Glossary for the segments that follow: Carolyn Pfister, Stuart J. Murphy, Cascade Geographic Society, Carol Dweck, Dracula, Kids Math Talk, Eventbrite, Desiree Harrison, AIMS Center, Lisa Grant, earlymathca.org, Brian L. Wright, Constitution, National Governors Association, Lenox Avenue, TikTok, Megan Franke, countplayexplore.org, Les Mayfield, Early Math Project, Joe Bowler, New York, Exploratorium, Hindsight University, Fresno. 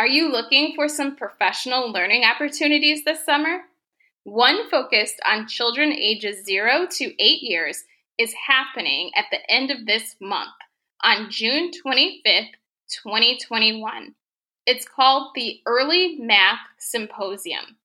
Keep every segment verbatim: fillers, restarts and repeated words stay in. Are you looking for some professional learning opportunities this summer? One focused on children ages zero to eight years is happening at the end of this month on June twenty-fifth, twenty twenty-one. It's called the Early Math Symposium.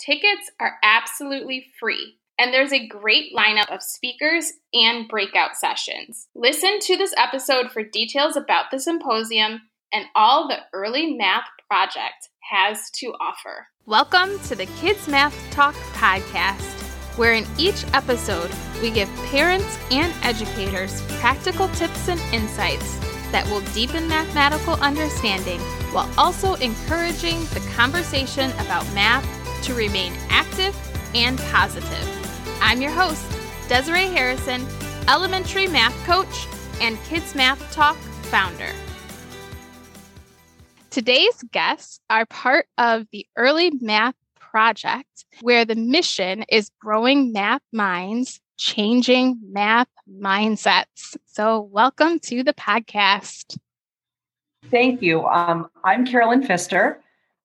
Tickets are absolutely free, and there's a great lineup of speakers and breakout sessions. Listen to this episode for details about the symposium and all the Early Math Project has to offer. Welcome to the Kids Math Talk podcast, where in each episode we give parents and educators practical tips and insights that will deepen mathematical understanding while also encouraging the conversation about math to remain active and positive. I'm your host, Desiree Harrison, elementary math coach and Kids Math Talk founder. Today's guests are part of the Early Math Project, where the mission is growing math minds, changing math mindsets. So welcome to the podcast. Thank you. Um, I'm Carolyn Pfister.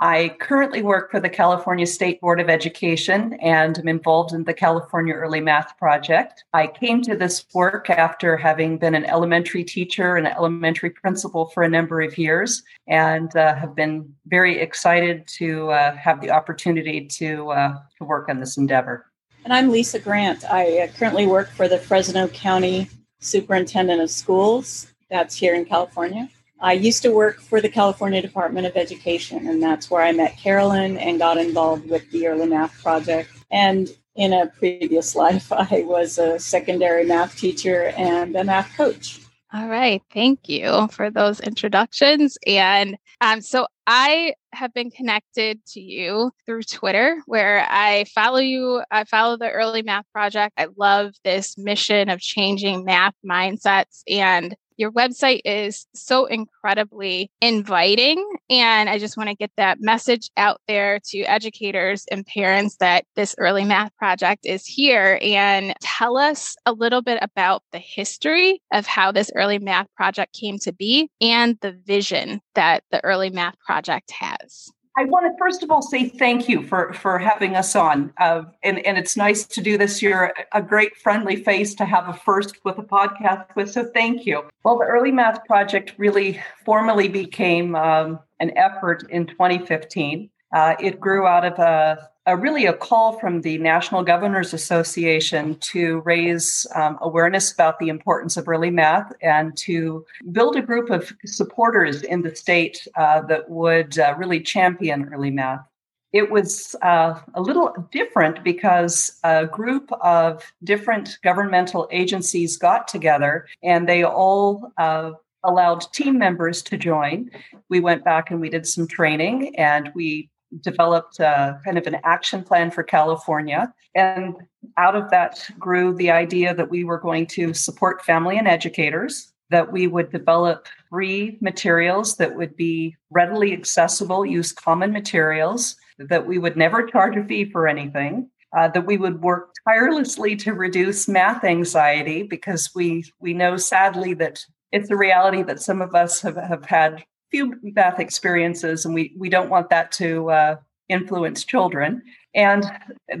I currently work for the California State Board of Education and am involved in the California Early Math Project. I came to this work after having been an elementary teacher and an elementary principal for a number of years, and uh, have been very excited to uh, have the opportunity to, uh, to work on this endeavor. And I'm Lisa Grant. I uh, currently work for the Fresno County Superintendent of Schools. That's here in California. I used to work for the California Department of Education, and that's where I met Carolyn and got involved with the Early Math Project. And in a previous life, I was a secondary math teacher and a math coach. All right. Thank you for those introductions. And um, so I have been connected to you through Twitter, where I follow you. I follow the Early Math Project. I love this mission of changing math mindsets, and your website is so incredibly inviting, and I just want to get that message out there to educators and parents that this Early Math Project is here. And tell us a little bit about the history of how this Early Math Project came to be and the vision that the Early Math Project has. I want to first of all say thank you for, for having us on. Uh, and, and it's nice to do this. You're a great friendly face to have a first with a podcast with, so thank you. Well, the Early Math Project really formally became um, an effort in twenty fifteen. Uh, it grew out of a, a really a call from the National Governors Association to raise um, awareness about the importance of early math and to build a group of supporters in the state uh, that would uh, really champion early math. It was uh, a little different because a group of different governmental agencies got together, and they all uh, allowed team members to join. We went back and we did some training, and we developed uh, kind of an action plan for California. And out of that grew the idea that we were going to support family and educators, that we would develop free materials that would be readily accessible, use common materials, that we would never charge a fee for anything, uh, that we would work tirelessly to reduce math anxiety, because we we know sadly that it's a reality that some of us have, have had few math experiences, and we, we don't want that to uh, influence children, and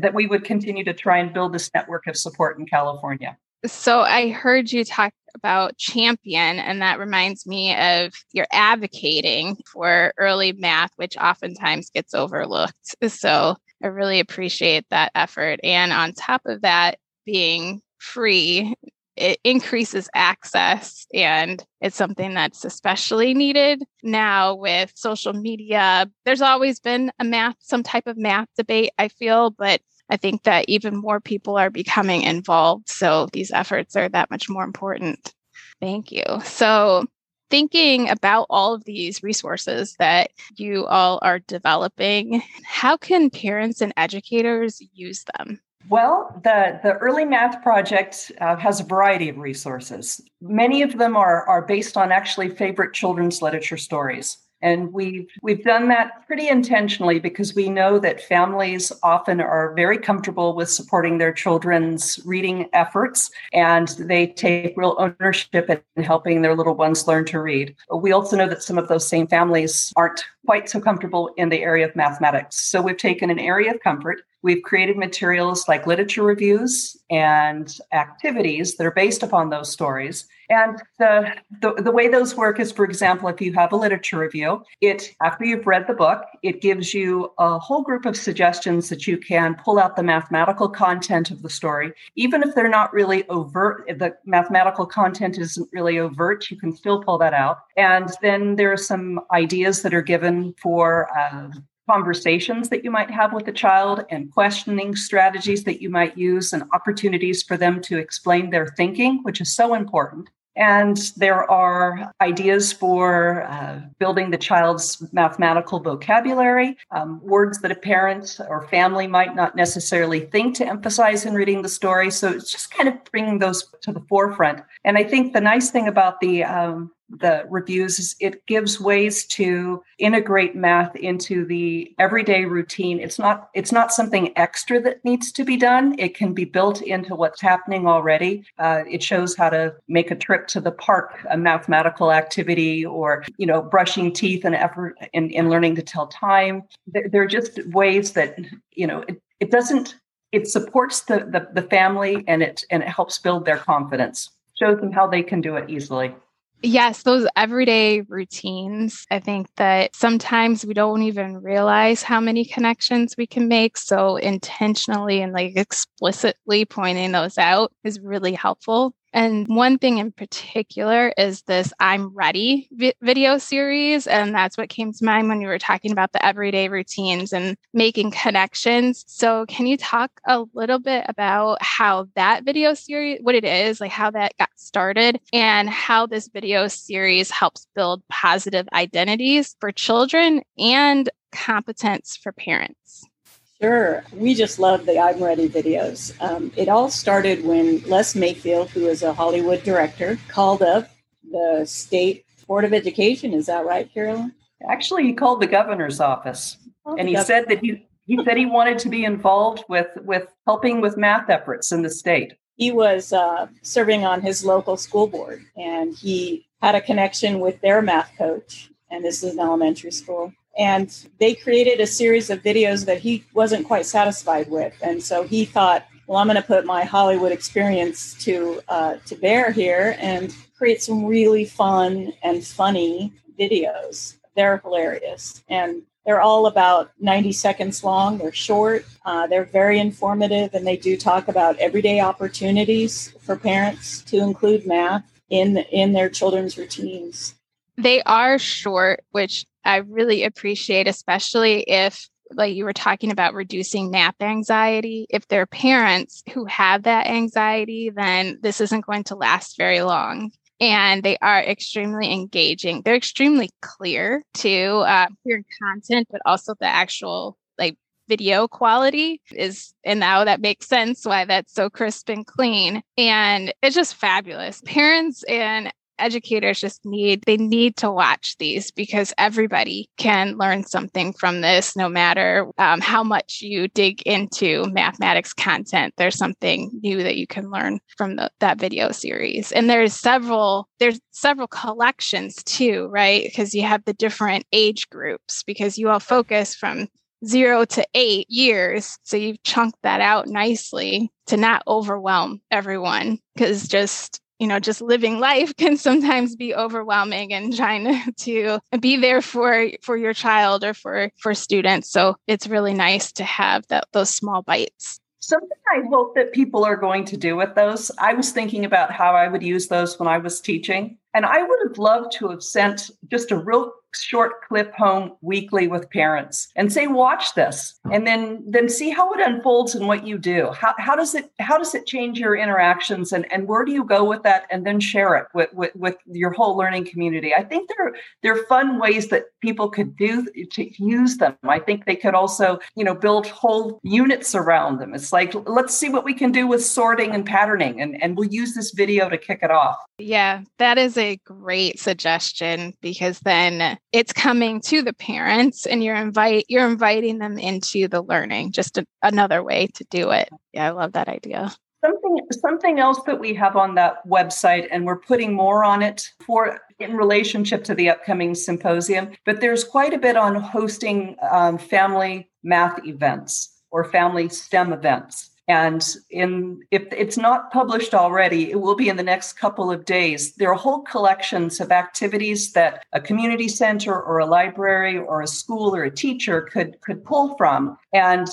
that we would continue to try and build this network of support in California. So I heard you talk about champion, and that reminds me of you're advocating for early math, which oftentimes gets overlooked. So I really appreciate that effort. And on top of that, being free, it increases access, and it's something that's especially needed now with social media. There's always been a math, some type of math debate, I feel, but I think that even more people are becoming involved. So these efforts are that much more important. Thank you. So thinking about all of these resources that you all are developing, how can parents and educators use them? Well, the, the Early Math Project uh, has a variety of resources. Many of them are, are based on actually favorite children's literature stories. And we've, we've done that pretty intentionally because we know that families often are very comfortable with supporting their children's reading efforts, and they take real ownership in helping their little ones learn to read. We also know that some of those same families aren't quite so comfortable in the area of mathematics. So we've taken an area of comfort. We've created materials like literature reviews and activities that are based upon those stories. And the, the, the way those work is, for example, if you have a literature review, it after you've read the book, it gives you a whole group of suggestions that you can pull out the mathematical content of the story. Even if they're not really overt, if the mathematical content isn't really overt, you can still pull that out. And then there are some ideas that are given for uh, conversations that you might have with the child and questioning strategies that you might use and opportunities for them to explain their thinking, which is so important. And there are ideas for uh, building the child's mathematical vocabulary, um, words that a parent or family might not necessarily think to emphasize in reading the story. So it's just kind of bringing those to the forefront. And I think the nice thing about the um, the reviews is it gives ways to integrate math into the everyday routine. It's not it's not something extra that needs to be done. It can be built into what's happening already. Uh, it shows how to make a trip to the park, a mathematical activity, or you know, brushing teeth and effort in, in learning to tell time. There, there are just ways that you know it, it doesn't. It supports the, the the family and it and it helps build their confidence. Shows them how they can do it easily. Yes, those everyday routines. I think that sometimes we don't even realize how many connections we can make. So intentionally and like explicitly pointing those out is really helpful. And one thing in particular is this I'm Ready vi- video series. And that's what came to mind when you were talking about the everyday routines and making connections. So can you talk a little bit about how that video series, what it is, like how that got started and how this video series helps build positive identities for children and competence for parents? Sure. We just love the I'm Ready videos. Um, it all started when Les Mayfield, who is a Hollywood director, called up the State Board of Education. Is that right, Carolyn? Actually, he called the governor's office, oh, and he governor. said that he, he said he wanted to be involved with, with helping with math efforts in the state. He was uh, serving on his local school board, and he had a connection with their math coach, and this is an elementary school. And they created a series of videos that he wasn't quite satisfied with. And so he thought, well, I'm going to put my Hollywood experience to uh, to bear here and create some really fun and funny videos. They're hilarious. And they're all about ninety seconds long. They're short. Uh, they're very informative. And they do talk about everyday opportunities for parents to include math in in their children's routines. They are short, which I really appreciate, especially if, like you were talking about, reducing math anxiety. If there are parents who have that anxiety, then this isn't going to last very long. And they are extremely engaging. They're extremely clear too, uh, clear in content, but also the actual like video quality is, and now that makes sense why that's so crisp and clean. And it's just fabulous. Parents and educators just need, they need to watch these because everybody can learn something from this, no matter um, how much you dig into mathematics content. There's something new that you can learn from the, that video series. And there's several, there's several collections too, right? Because you have the different age groups because you all focus from zero to eight years. So you've chunked that out nicely to not overwhelm everyone because just You know, just living life can sometimes be overwhelming and trying to be there for for your child or for, for students. So it's really nice to have that those small bites. Something I hope that people are going to do with those. I was thinking about how I would use those when I was teaching. And I would have loved to have sent just a real short clip home weekly with parents and say, watch this, and then then see how it unfolds and what you do. How how does it how does it change your interactions and, and where do you go with that? And then share it with, with, with your whole learning community. I think there are, there are fun ways that people could do to use them. I think they could also, you know, build whole units around them. It's like, let's see what we can do with sorting and patterning, and, and we'll use this video to kick it off. Yeah, that is a great suggestion because then it's coming to the parents and you're invite you're inviting them into the learning. Just a, another way to do it. Yeah, I love that idea. Something something else that we have on that website, and we're putting more on it for in relationship to the upcoming symposium, but there's quite a bit on hosting um, family math events or family STEM events. And in if it's not published already, it will be in the next couple of days. There are whole collections of activities that a community center or a library or a school or a teacher could could pull from. And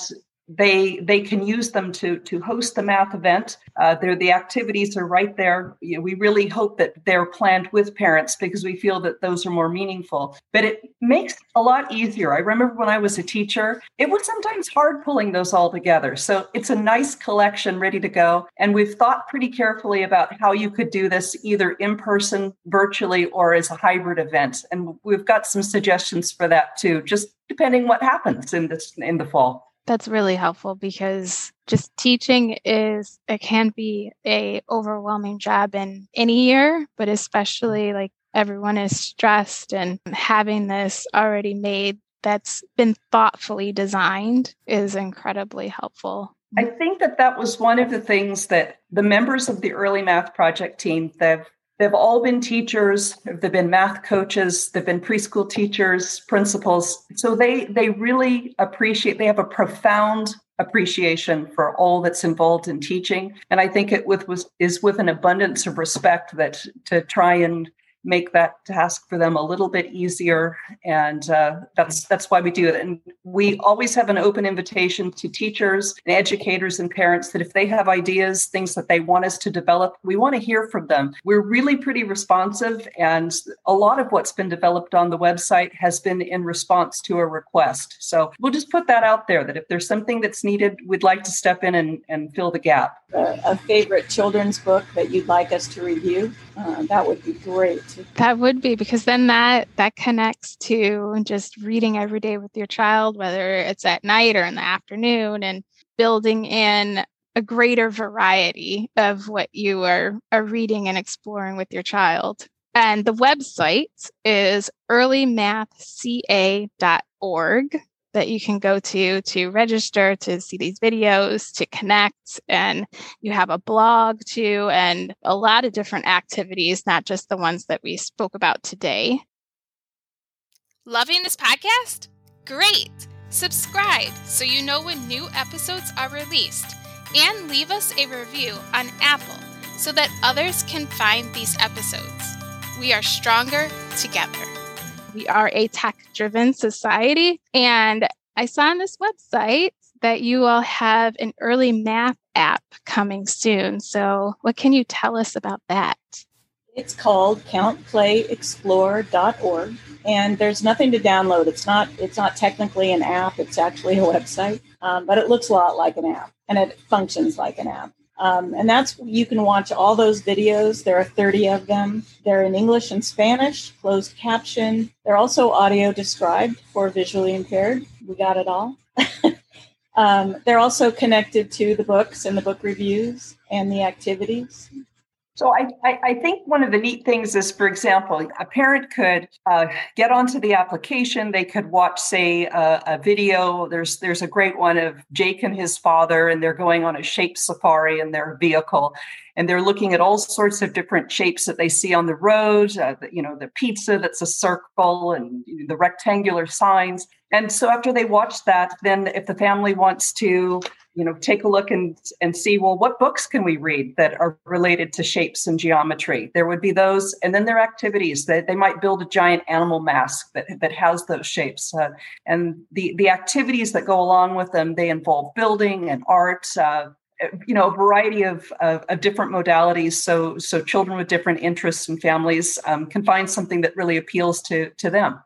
They they can use them to to host the math event. Uh, they're, the activities are right there. You know, we really hope that they're planned with parents because we feel that those are more meaningful. But it makes it a lot easier. I remember when I was a teacher, it was sometimes hard pulling those all together. So it's a nice collection ready to go. And we've thought pretty carefully about how you could do this either in person, virtually, or as a hybrid event. And we've got some suggestions for that too, just depending what happens in this in the fall. That's really helpful because just teaching is, it can be a overwhelming job in any year, but especially like everyone is stressed, and having this already made that's been thoughtfully designed is incredibly helpful. I think that that was one of the things that the members of the Early Math Project team, they've They've all been teachers, they've been math coaches, they've been preschool teachers, principals. So they they really appreciate, they have a profound appreciation for all that's involved in teaching. And I think it with was is with an abundance of respect that to try and make that task for them a little bit easier. And uh, that's that's why we do it. And we always have an open invitation to teachers and educators and parents that if they have ideas, things that they want us to develop, we want to hear from them. We're really pretty responsive. And a lot of what's been developed on the website has been in response to a request. So we'll just put that out there, that if there's something that's needed, we'd like to step in and, and fill the gap. A, a favorite children's book that you'd like us to review, uh, that would be great. That would be, because then that, that connects to just reading every day with your child, whether it's at night or in the afternoon, and building in a greater variety of what you are, are reading and exploring with your child. And the website is early math c a dot org that you can go to to register, to see these videos, to connect. And you have a blog too, and a lot of different activities, not just the ones that we spoke about today. Loving this podcast? Great! Subscribe so you know when new episodes are released, and leave us a review on Apple so that others can find these episodes. We are stronger together. We are a tech-driven society, and I saw on this website that you all have an early math app coming soon. So what can you tell us about that? It's called count play explore dot org, and there's nothing to download. It's not it's not technically an app. It's actually a website, um, but it looks a lot like an app, and it functions like an app. Um, and that's, you can watch all those videos. There are thirty of them. They're in English and Spanish, closed caption. They're also audio described for visually impaired. We got it all. um, they're also connected to the books and the book reviews and the activities. So I, I, I think one of the neat things is, for example, a parent could uh, get onto the application. They could watch, say, a, a video. There's there's a great one of Jake and his father, and they're going on a shape safari in their vehicle. And they're looking at all sorts of different shapes that they see on the road, uh, you know, the pizza that's a circle and the rectangular signs. And so after they watch that, then if the family wants to, you know, take a look and, and see, well, what books can we read that are related to shapes and geometry? There would be those. And then there are activities that they might build a giant animal mask that, that has those shapes. Uh, and the, the activities that go along with them, they involve building and art, uh, you know, a variety of, of, of different modalities. So, so children with different interests and families um, can find something that really appeals to, to them.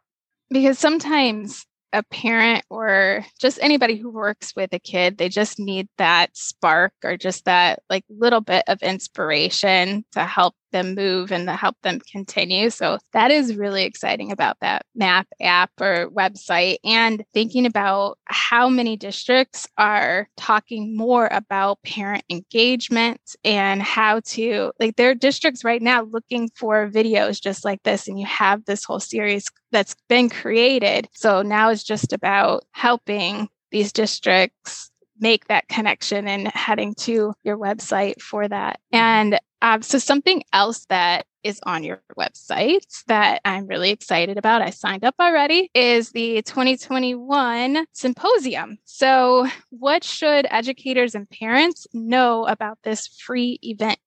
Because sometimes a parent or just anybody who works with a kid, they just need that spark or just that like little bit of inspiration to help them move and to help them continue. So that is really exciting about that math app or website, and thinking about how many districts are talking more about parent engagement and how to, like, there are districts right now looking for videos just like this, and you have this whole series that's been created. So now it's just about helping these districts make that connection and heading to your website for that. And um, so something else that is on your website that I'm really excited about, I signed up already, is the twenty twenty-one symposium. So what should educators and parents know about this free event?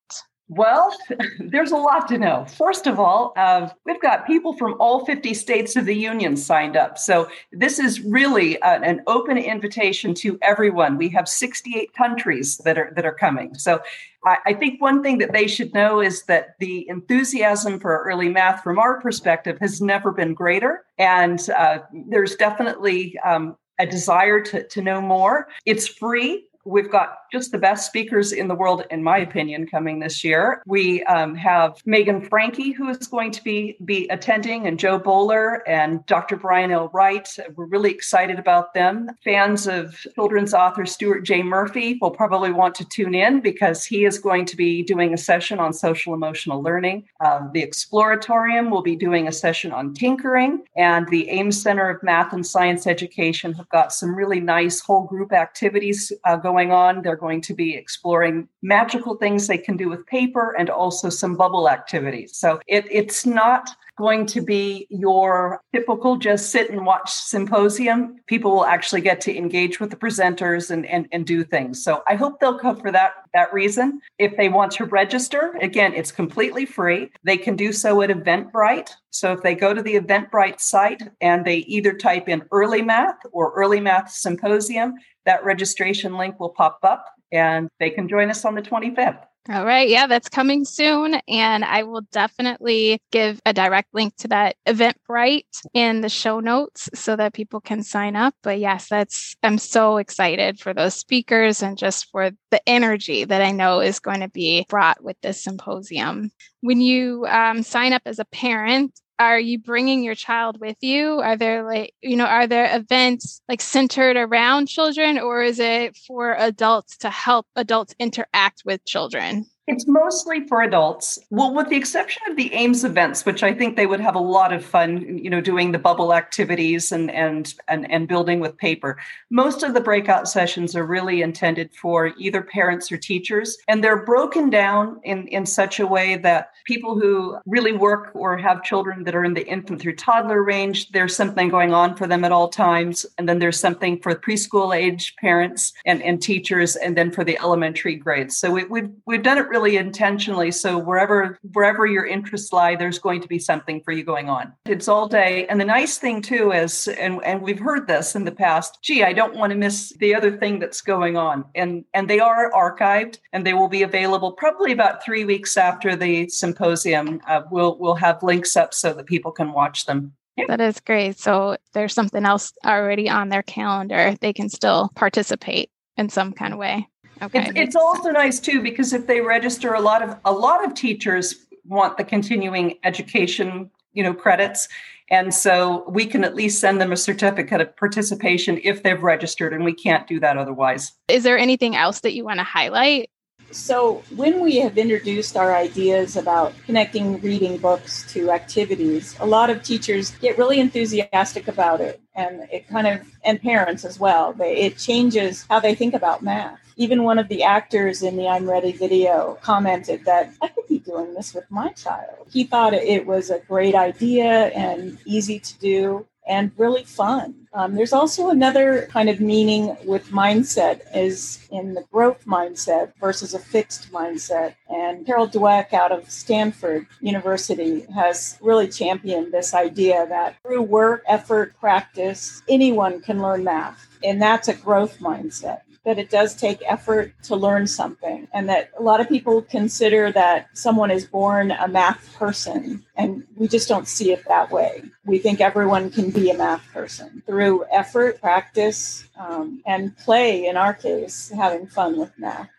Well, there's a lot to know. First of all, uh, we've got people from all fifty states of the union signed up. So this is really an, an open invitation to everyone. We have sixty-eight countries that are that are coming. So I, I think one thing that they should know is that the enthusiasm for early math from our perspective has never been greater. And uh, there's definitely um, a desire to, to know more. It's free. We've got just the best speakers in the world, in my opinion, coming this year. We um, have Megan Franke, who is going to be, be attending, and Joe Bowler and Doctor Brian L. Wright. We're really excited about them. Fans of children's author Stuart J. Murphy will probably want to tune in because he is going to be doing a session on social emotional learning. Um, the Exploratorium will be doing a session on tinkering, and the AIMS Center of Math and Science Education have got some really nice whole group activities uh, going on. They're going to be exploring magical things they can do with paper and also some bubble activities. So it, it's not going to be your typical just sit and watch symposium. People will actually get to engage with the presenters and, and, and do things. So I hope they'll come for that, that reason. If they want to register, again, it's completely free. They can do so at Eventbrite. So if they go to the Eventbrite site and they either type in Early Math or Early Math Symposium, that registration link will pop up and they can join us on the twenty-fifth. All right. Yeah, that's coming soon. And I will definitely give a direct link to that Eventbrite in the show notes so that people can sign up. But yes, that's, I'm so excited for those speakers and just for the energy that I know is going to be brought with this symposium. When you um, sign up as a parent, are you bringing your child with you? Are there like, you know, are there events like centered around children, or is it for adults to help adults interact with children? It's mostly for adults. Well, with the exception of the AIMS events, which I think they would have a lot of fun, you know, doing the bubble activities and and and, and building with paper. Most of the breakout sessions are really intended for either parents or teachers. And they're broken down in, in such a way that people who really work or have children that are in the infant through toddler range, there's something going on for them at all times. And then there's something for preschool age parents and, and teachers, and then for the elementary grades. So we, we've, we've done it really Really intentionally. So wherever wherever your interests lie, there's going to be something for you going on. It's all day. And the nice thing too is, and, and we've heard this in the past, gee, I don't want to miss the other thing that's going on. And, and they are archived and they will be available probably about three weeks after the symposium. Uh, we'll, we'll have links up so that people can watch them. Yeah. That is great. So if there's something else already on their calendar, they can still participate in some kind of way. Okay, it's, it's also nice too, because if they register, a lot of a lot of teachers want the continuing education, you know, credits. And so we can at least send them a certificate of participation if they've registered, and we can't do that otherwise. Is there anything else that you want to highlight? So when we have introduced our ideas about connecting reading books to activities, a lot of teachers get really enthusiastic about it, and it kind of, and parents as well. They, it changes how they think about math. Even one of the actors in the I'm Ready video commented that I could be doing this with my child. He thought it was a great idea and easy to do and really fun. Um, there's also another kind of meaning with mindset is in the growth mindset versus a fixed mindset. And Carol Dweck out of Stanford University has really championed this idea that through work, effort, practice, anyone can learn math. And that's a growth mindset, that it does take effort to learn something, and that a lot of people consider that someone is born a math person, and we just don't see it that way. We think everyone can be a math person through effort, practice, um, and play, in our case, having fun with math.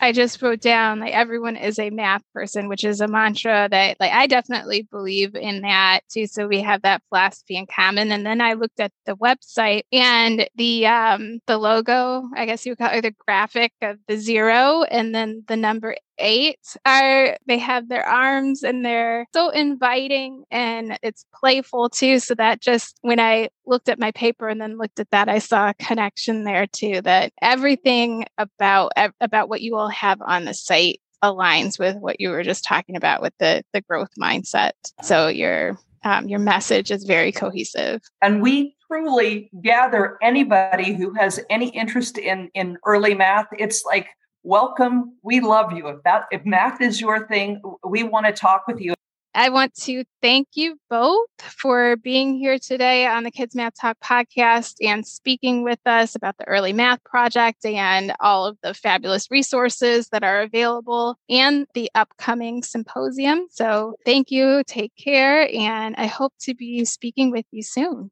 I just wrote down like everyone is a math person, which is a mantra that like I definitely believe in that too. So we have that philosophy in common. And then I looked at the website and the um, the logo, I guess you would call it, or the graphic of the zero and then the number eight are, they have their arms and they're so inviting and it's playful too. So that just, when I looked at my paper and then looked at that, I saw a connection there too, that everything about, about what you all have on the site aligns with what you were just talking about with the, the growth mindset. So your, um, your message is very cohesive. And we truly gather anybody who has any interest in, in early math. It's like, welcome. We love you. If that, if math is your thing, we want to talk with you. I want to thank you both for being here today on the Kids Math Talk podcast and speaking with us about the Early Math Project and all of the fabulous resources that are available and the upcoming symposium. So thank you. Take care. And I hope to be speaking with you soon.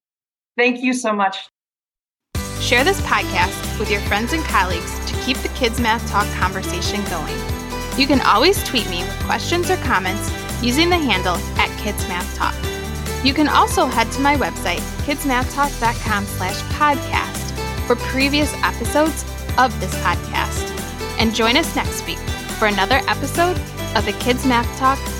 Thank you so much. Share this podcast with your friends and colleagues to keep the Kids Math Talk conversation going. You can always tweet me with questions or comments using the handle at Kids Math Talk. You can also head to my website, kidsmathtalk.com slash podcast, for previous episodes of this podcast. And join us next week for another episode of the Kids Math Talk